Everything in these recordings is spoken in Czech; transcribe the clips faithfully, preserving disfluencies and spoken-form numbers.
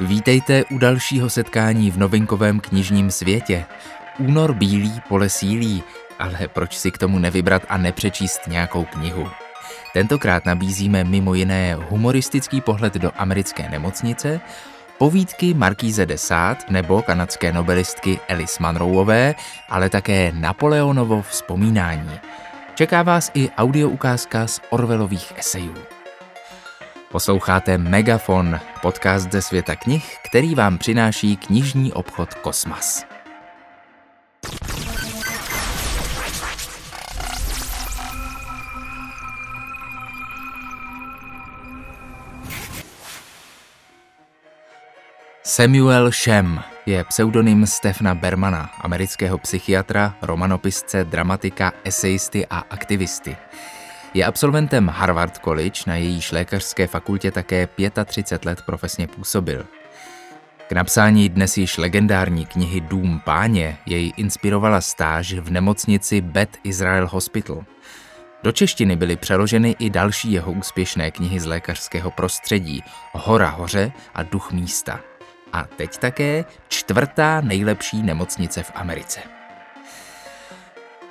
Vítejte u dalšího setkání v novinkovém knižním světě. Únor bílý pole sílí, ale proč si k tomu nevybrat a nepřečíst nějakou knihu? Tentokrát nabízíme mimo jiné humoristický pohled do americké nemocnice, povídky Marquise de Sade nebo kanadské nobelistky Alice Munroovové, ale také Napoleonovo vzpomínání. Čeká vás i audioukázka z Orwellových esejů. Posloucháte Megafon, podcast ze světa knih, který vám přináší knižní obchod Kosmas. Samuel Shem je pseudonym Stefana Bermana, amerického psychiatra, romanopisce, dramatika, esejisty a aktivisty. Je absolventem Harvard College, na jejíž lékařské fakultě také třicet pět let profesně působil. K napsání dnes již legendární knihy Dům páně jej inspirovala stáž v nemocnici Beth Israel Hospital. Do češtiny byly přeloženy i další jeho úspěšné knihy z lékařského prostředí Hora hoře a Duch místa. A teď také čtvrtá nejlepší nemocnice v Americe.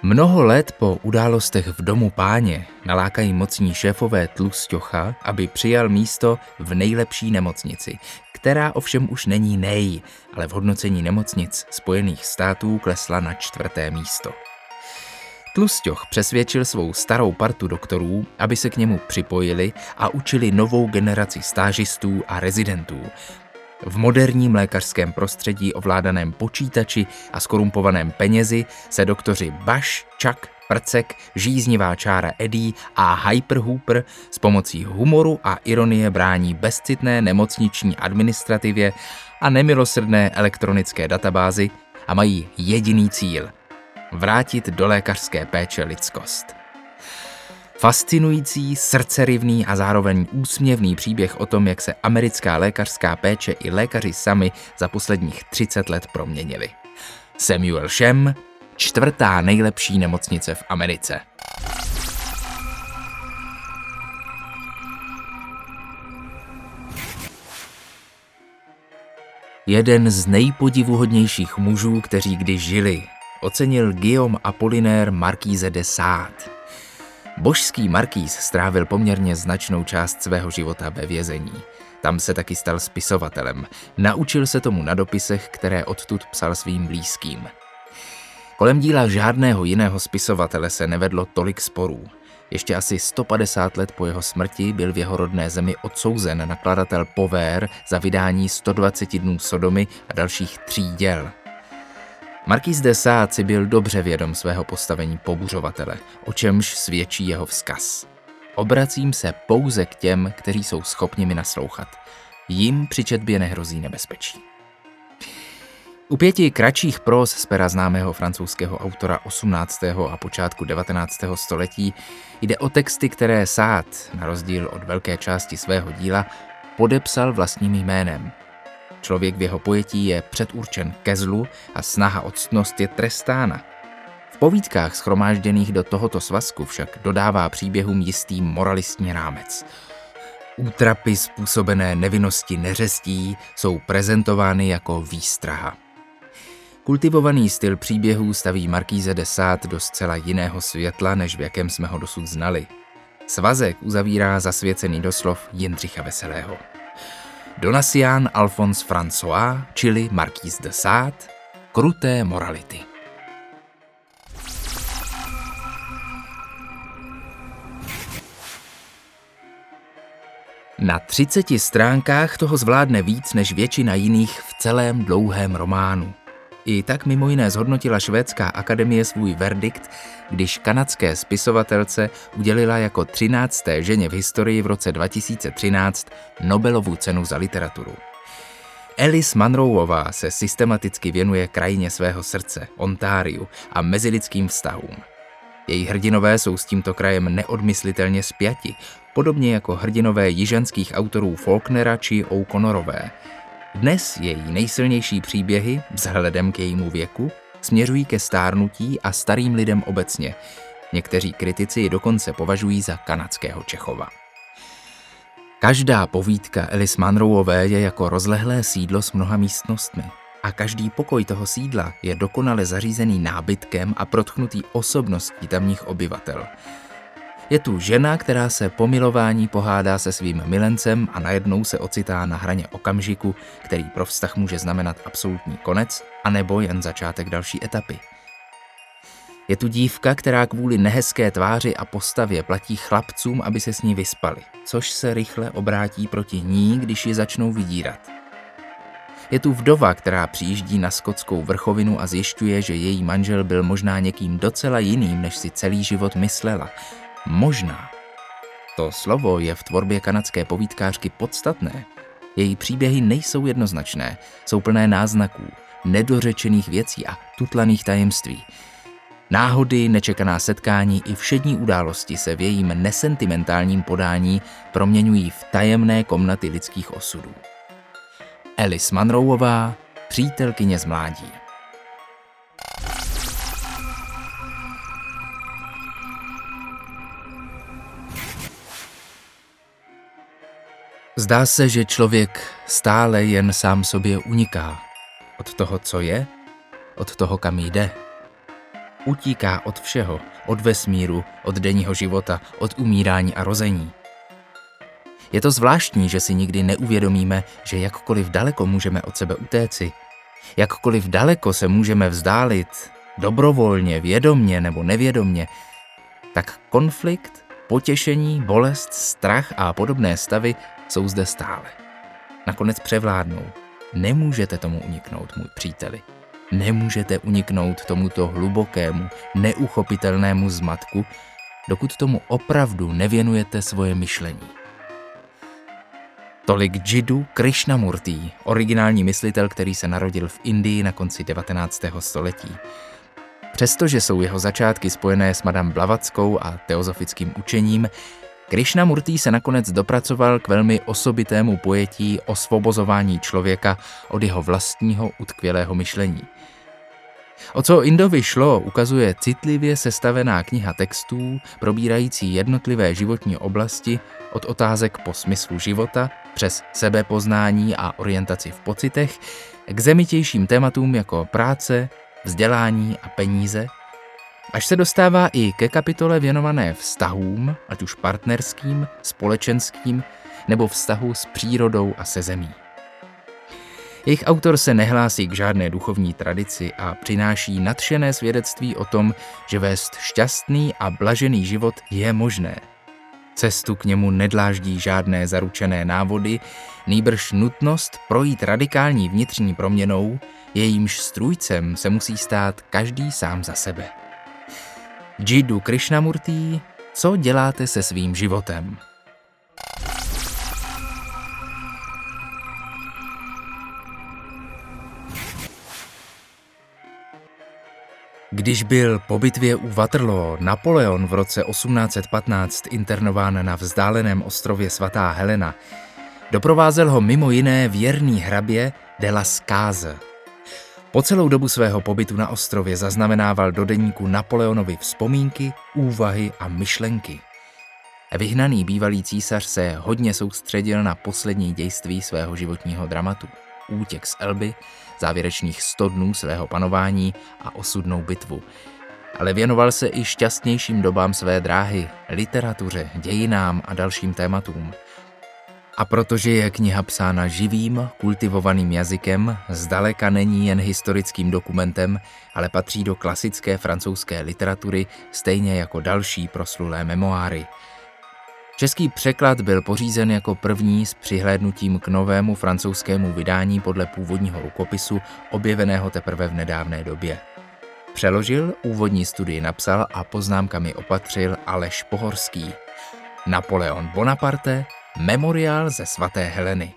Mnoho let po událostech v Domu páně nalákají mocní šéfové Tlusťocha, aby přijal místo v nejlepší nemocnici, která ovšem už není nej, ale v hodnocení nemocnic Spojených států klesla na čtvrté místo. Tlusťoch přesvědčil svou starou partu doktorů, aby se k němu připojili a učili novou generaci stážistů a rezidentů. V moderním lékařském prostředí ovládaném počítači a skorumpovaném penězi se doktoři Baš, Čak, Prcek, žíznivá čára Eddie a Hyper Hooper s pomocí humoru a ironie brání bezcitné nemocniční administrativě a nemilosrdné elektronické databázy a mají jediný cíl – vrátit do lékařské péče lidskost. Fascinující, srdcerivný a zároveň úsměvný příběh o tom, jak se americká lékařská péče i lékaři sami za posledních třicet let proměnili. Samuel Shem, čtvrtá nejlepší nemocnice v Americe. Jeden z nejpodivuhodnějších mužů, kteří kdy žili, ocenil Guillaume Apollinaire Marquise de Sade. Božský markýz strávil poměrně značnou část svého života ve vězení. Tam se taky stal spisovatelem. Naučil se tomu na dopisech, které odtud psal svým blízkým. Kolem díla žádného jiného spisovatele se nevedlo tolik sporů. Ještě asi sto padesát let po jeho smrti byl v jeho rodné zemi odsouzen nakladatel Pover za vydání sto dvacet dnů Sodomy a dalších tří děl. Marquis de Sade si byl dobře vědom svého postavení pobuřovatele, o čemž svědčí jeho vzkaz. Obracím se pouze k těm, kteří jsou schopni mi naslouchat. Jim při četbě nehrozí nebezpečí. U pěti kratších pros z pera známého francouzského autora osmnáctého a počátku devatenáctého století jde o texty, které Sade, na rozdíl od velké části svého díla, podepsal vlastním jménem. Člověk v jeho pojetí je předurčen ke zlu a snaha o ctnost je trestána. V povídkách shromážděných do tohoto svazku však dodává příběhům jistý moralistní rámec. Útrapy způsobené nevinnosti neřestí jsou prezentovány jako výstraha. Kultivovaný styl příběhů staví Marquise de Sade do zcela jiného světla, než v jakém jsme ho dosud znali. Svazek uzavírá zasvěcený doslov Jindřicha Veselého. Donasián Alphonse François, čili Marquis de Sade, kruté morality. Na třiceti stránkách toho zvládne víc než většina jiných v celém dlouhém románu. I tak mimo jiné zhodnotila švédská akademie svůj verdikt, když kanadské spisovatelce udělila jako třinácté ženě v historii v roce dva tisíce třináct Nobelovu cenu za literaturu. Alice Munroová se systematicky věnuje krajině svého srdce, Ontáriu, a mezilidským vztahům. Její hrdinové jsou s tímto krajem neodmyslitelně spjati, podobně jako hrdinové jižanských autorů Faulknera či O'Connorové. Dnes její nejsilnější příběhy, vzhledem k jejímu věku, směřují ke stárnutí a starým lidem obecně. Někteří kritici ji dokonce považují za kanadského Čechova. Každá povídka Alice Munroové je jako rozlehlé sídlo s mnoha místnostmi. A každý pokoj toho sídla je dokonale zařízený nábytkem a protchnutý osobností tamních obyvatel. Je tu žena, která se po milování pohádá se svým milencem a najednou se ocitá na hraně okamžiku, který pro vztah může znamenat absolutní konec, anebo jen začátek další etapy. Je tu dívka, která kvůli nehezké tváři a postavě platí chlapcům, aby se s ní vyspali, což se rychle obrátí proti ní, když ji začnou vydírat. Je tu vdova, která přijíždí na skotskou vrchovinu a zjišťuje, že její manžel byl možná někým docela jiným, než si celý život myslela. Možná. To slovo je v tvorbě kanadské povídkářky podstatné. Její příběhy nejsou jednoznačné, jsou plné náznaků, nedořečených věcí a tutlaných tajemství. Náhody, nečekaná setkání i všední události se v jejím nesentimentálním podání proměňují v tajemné komnaty lidských osudů. Alice Munroová, přítelkyně z mládí. Zdá se, že člověk stále jen sám sobě uniká. Od toho, co je, od toho, kam jde. Utíká od všeho, od vesmíru, od denního života, od umírání a rození. Je to zvláštní, že si nikdy neuvědomíme, že jakkoliv daleko můžeme od sebe utéci, jakkoliv daleko se můžeme vzdálit, dobrovolně, vědomně nebo nevědomně, tak konflikt, potěšení, bolest, strach a podobné stavy jsou zde stále. Nakonec převládnou. Nemůžete tomu uniknout, můj příteli. Nemůžete uniknout tomuto hlubokému, neuchopitelnému zmatku, dokud tomu opravdu nevěnujete svoje myšlení. Tolik Džidu Krishnamurti, originální myslitel, který se narodil v Indii na konci devatenáctého století. Přestože jsou jeho začátky spojené s Madame Blavatskou a teozofickým učením, Krishnamurti se nakonec dopracoval k velmi osobitému pojetí osvobozování člověka od jeho vlastního utkvělého myšlení. O co Indovi šlo, ukazuje citlivě sestavená kniha textů, probírající jednotlivé životní oblasti od otázek po smyslu života, přes sebepoznání a orientaci v pocitech, k zemitějším tématům jako práce, vzdělání a peníze, až se dostává i ke kapitole věnované vztahům, ať už partnerským, společenským, nebo vztahu s přírodou a se zemí. Jejich autor se nehlásí k žádné duchovní tradici a přináší nadšené svědectví o tom, že vést šťastný a blažený život je možné. Cestu k němu nedláždí žádné zaručené návody, nýbrž nutnost projít radikální vnitřní proměnou, jejímž strůjcem se musí stát každý sám za sebe. Džidu Krishnamurti, co děláte se svým životem? Když byl po bitvě u Waterloo Napoleon v roce osmnáct set patnáct internován na vzdáleném ostrově Svatá Helena, doprovázel ho mimo jiné věrný hrabě de Las Cases. Po celou dobu svého pobytu na ostrově zaznamenával do deníku Napoleonovy vzpomínky, úvahy a myšlenky. Vyhnaný bývalý císař se hodně soustředil na poslední dějství svého životního dramatu. Útěk z Elby, závěrečných sto dnů svého panování a osudnou bitvu. Ale věnoval se i šťastnějším dobám své dráhy, literatuře, dějinám a dalším tématům. A protože je kniha psána živým, kultivovaným jazykem, zdaleka není jen historickým dokumentem, ale patří do klasické francouzské literatury, stejně jako další proslulé memoáry. Český překlad byl pořízen jako první s přihlédnutím k novému francouzskému vydání podle původního rukopisu, objeveného teprve v nedávné době. Přeložil, úvodní studii napsal a poznámkami opatřil Aleš Pohorský. Napoleon Bonaparte, Memoriál ze svaté Heleny.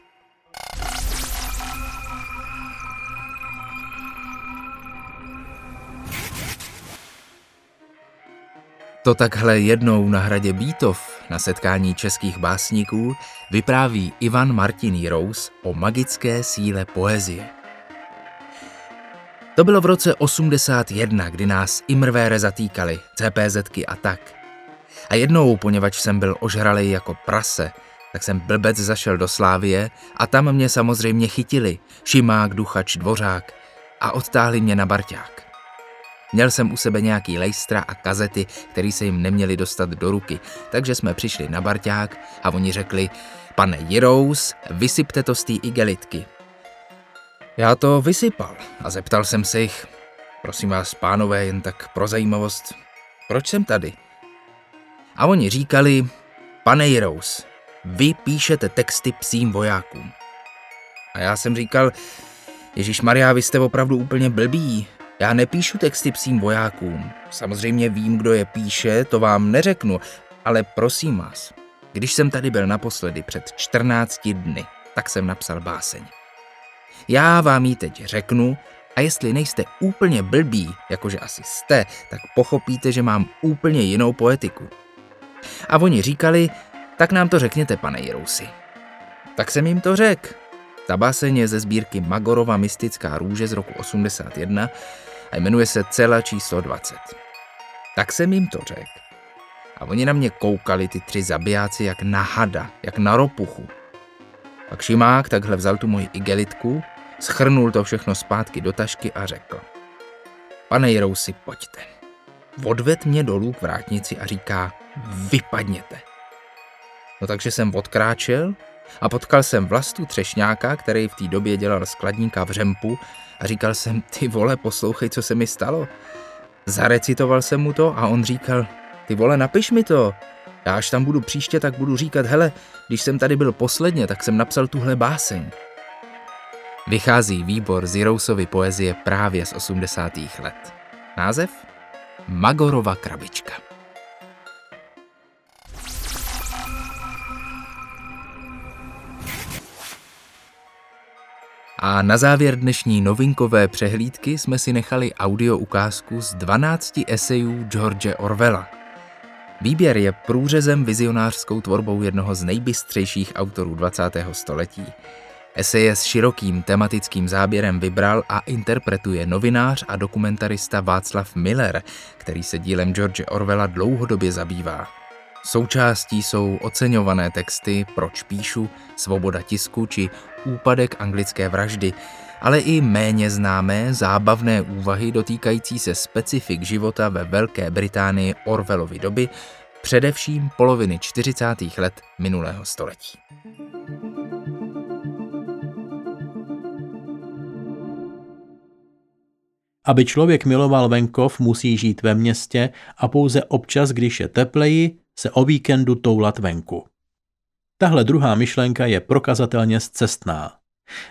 To takhle jednou na hradě Bítov na setkání českých básníků vypráví Ivan Martin Jirous o magické síle poezie. To bylo v roce osmdesát jedna, kdy nás imrvére zatýkali, cé pé zetky a tak. A jednou, poněvadž jsem byl ožralej jako prase, tak jsem blbec zašel do Slavie a tam mě samozřejmě chytili, Šimák, Duchač, Dvořák, a odtáhli mě na barťák. Měl jsem u sebe nějaký lejstra a kazety, které se jim neměly dostat do ruky, takže jsme přišli na barťák a oni řekli: pane Jirous, vysypte to z té igelitky. Já to vysypal a zeptal jsem se jich: prosím vás, pánové, jen tak pro zajímavost, proč jsem tady? A oni říkali: pane Jirous, vy píšete texty psím vojákům. A já jsem říkal: ježišmarjá, vy jste opravdu úplně blbí. Já nepíšu texty psím vojákům. Samozřejmě vím, kdo je píše, to vám neřeknu, ale prosím vás, když jsem tady byl naposledy před čtrnácti dny, tak jsem napsal báseň. Já vám ji teď řeknu a jestli nejste úplně blbí, jakože asi jste, tak pochopíte, že mám úplně jinou poetiku. A oni říkali: tak nám to řekněte, pane Jirousi. Tak jsem jim to řekl. Ta báseň je ze sbírky Magorova mystická růže z roku osmdesát jedna a jmenuje se Cela číslo dvacet. Tak jsem jim to řekl. A oni na mě koukali, ty tři zabijáci, jak na hada, jak na ropuchu. Pak Šimák takhle vzal tu moji igelitku, schrnul to všechno zpátky do tašky a řekl: pane Jirousi, pojďte. Odved mě dolů k vrátnici a říká: vypadněte. No takže jsem odkráčel a potkal jsem Vlastu Třešňáka, který v té době dělal skladníka v Řempu, a říkal jsem: ty vole, poslouchej, co se mi stalo. Zarecitoval jsem mu to a on říkal: ty vole, napiš mi to. Já až tam budu příště, tak budu říkat: hele, když jsem tady byl posledně, tak jsem napsal tuhle báseň. Vychází výbor z Jirousovy poezie právě z osmdesátých let. Název: Magorova krabička. A na závěr dnešní novinkové přehlídky jsme si nechali audio ukázku z dvanácti esejů George Orwella. Výběr je průřezem vizionářskou tvorbou jednoho z nejbystřejších autorů dvacátého století. Eseje s širokým tematickým záběrem vybral a interpretuje novinář a dokumentarista Václav Miller, který se dílem George Orwella dlouhodobě zabývá. Součástí jsou oceňované texty Proč píšu, Svoboda tisku či Úpadek anglické vraždy, ale i méně známé zábavné úvahy dotýkající se specifik života ve Velké Británii Orwellovy doby, především poloviny čtyřicátých let minulého století. Aby člověk miloval venkov, musí žít ve městě a pouze občas, když je tepleji, se o víkendu toulat venku. Tahle druhá myšlenka je prokazatelně scestná.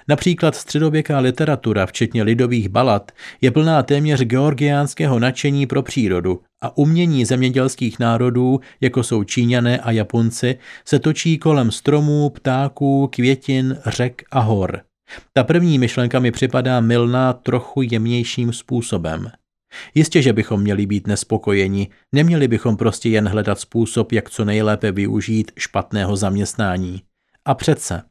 Například středověká literatura, včetně lidových balad, je plná téměř georgiánského nadšení pro přírodu a umění zemědělských národů, jako jsou Číňané a Japonci, se točí kolem stromů, ptáků, květin, řek a hor. Ta první myšlenka mi připadá mylná trochu jemnějším způsobem. Jistě, že bychom měli být nespokojeni, neměli bychom prostě jen hledat způsob, jak co nejlépe využít špatného zaměstnání. A přece.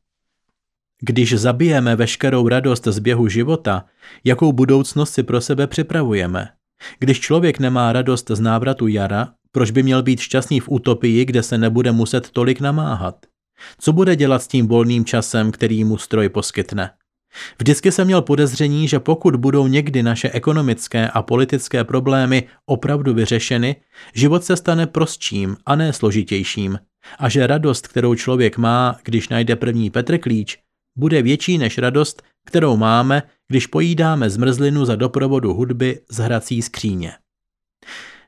Když zabijeme veškerou radost z běhu života, jakou budoucnost si pro sebe připravujeme? Když člověk nemá radost z návratu jara, proč by měl být šťastný v utopii, kde se nebude muset tolik namáhat? Co bude dělat s tím volným časem, který mu stroj poskytne? Vždycky jsem měl podezření, že pokud budou někdy naše ekonomické a politické problémy opravdu vyřešeny, život se stane prostším a ne složitějším a že radost, kterou člověk má, když najde první petrklíč, bude větší než radost, kterou máme, když pojídáme zmrzlinu za doprovodu hudby z hrací skříně.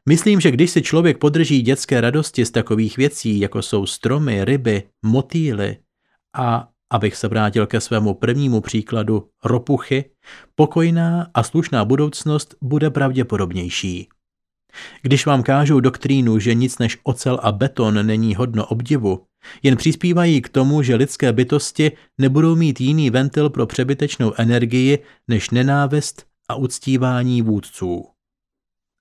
Myslím, že když si člověk podrží dětské radosti z takových věcí, jako jsou stromy, ryby, motýly a, abych se vrátil ke svému prvnímu příkladu, ropuchy, pokojná a slušná budoucnost bude pravděpodobnější. Když vám kážou doktrínu, že nic než ocel a beton není hodno obdivu, jen přispívají k tomu, že lidské bytosti nebudou mít jiný ventil pro přebytečnou energii než nenávist a uctívání vůdců.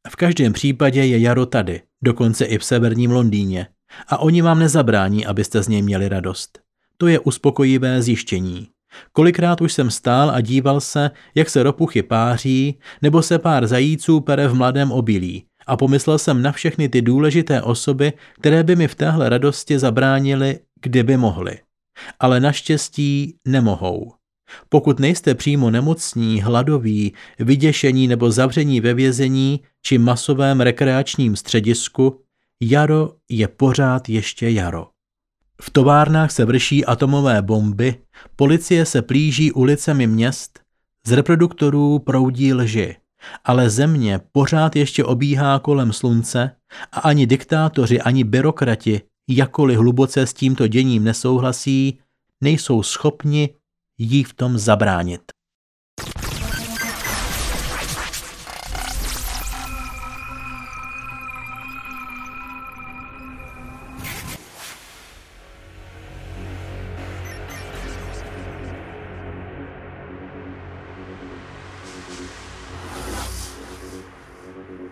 V každém případě je jaro tady, dokonce i v severním Londýně, a oni vám nezabrání, abyste z něj měli radost. To je uspokojivé zjištění. Kolikrát už jsem stál a díval se, jak se ropuchy páří, nebo se pár zajíců pere v mladém obilí, a pomyslel jsem na všechny ty důležité osoby, které by mi v téhle radosti zabránily, kdyby mohli. Ale naštěstí nemohou. Pokud nejste přímo nemocní, hladoví, vyděšení nebo zavření ve vězení či masovém rekreačním středisku, jaro je pořád ještě jaro. V továrnách se vrší atomové bomby, policie se plíží ulicemi měst, z reproduktorů proudí lži, ale země pořád ještě obíhá kolem slunce a ani diktátoři, ani byrokrati, jakkoliv hluboce s tímto děním nesouhlasí, nejsou schopni jí v tom zabránit.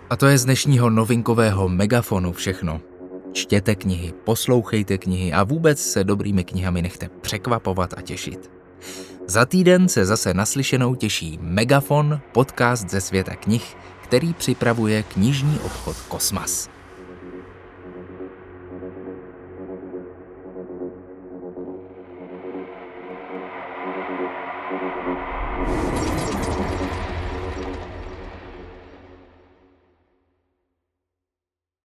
A to je z dnešního novinkového Megafonu všechno. Čtěte knihy, poslouchejte knihy a vůbec se dobrými knihami nechte překvapovat a těšit. Za týden se zase naslyšenou těší Megafon, podcast ze světa knih, který připravuje knižní obchod Kosmas.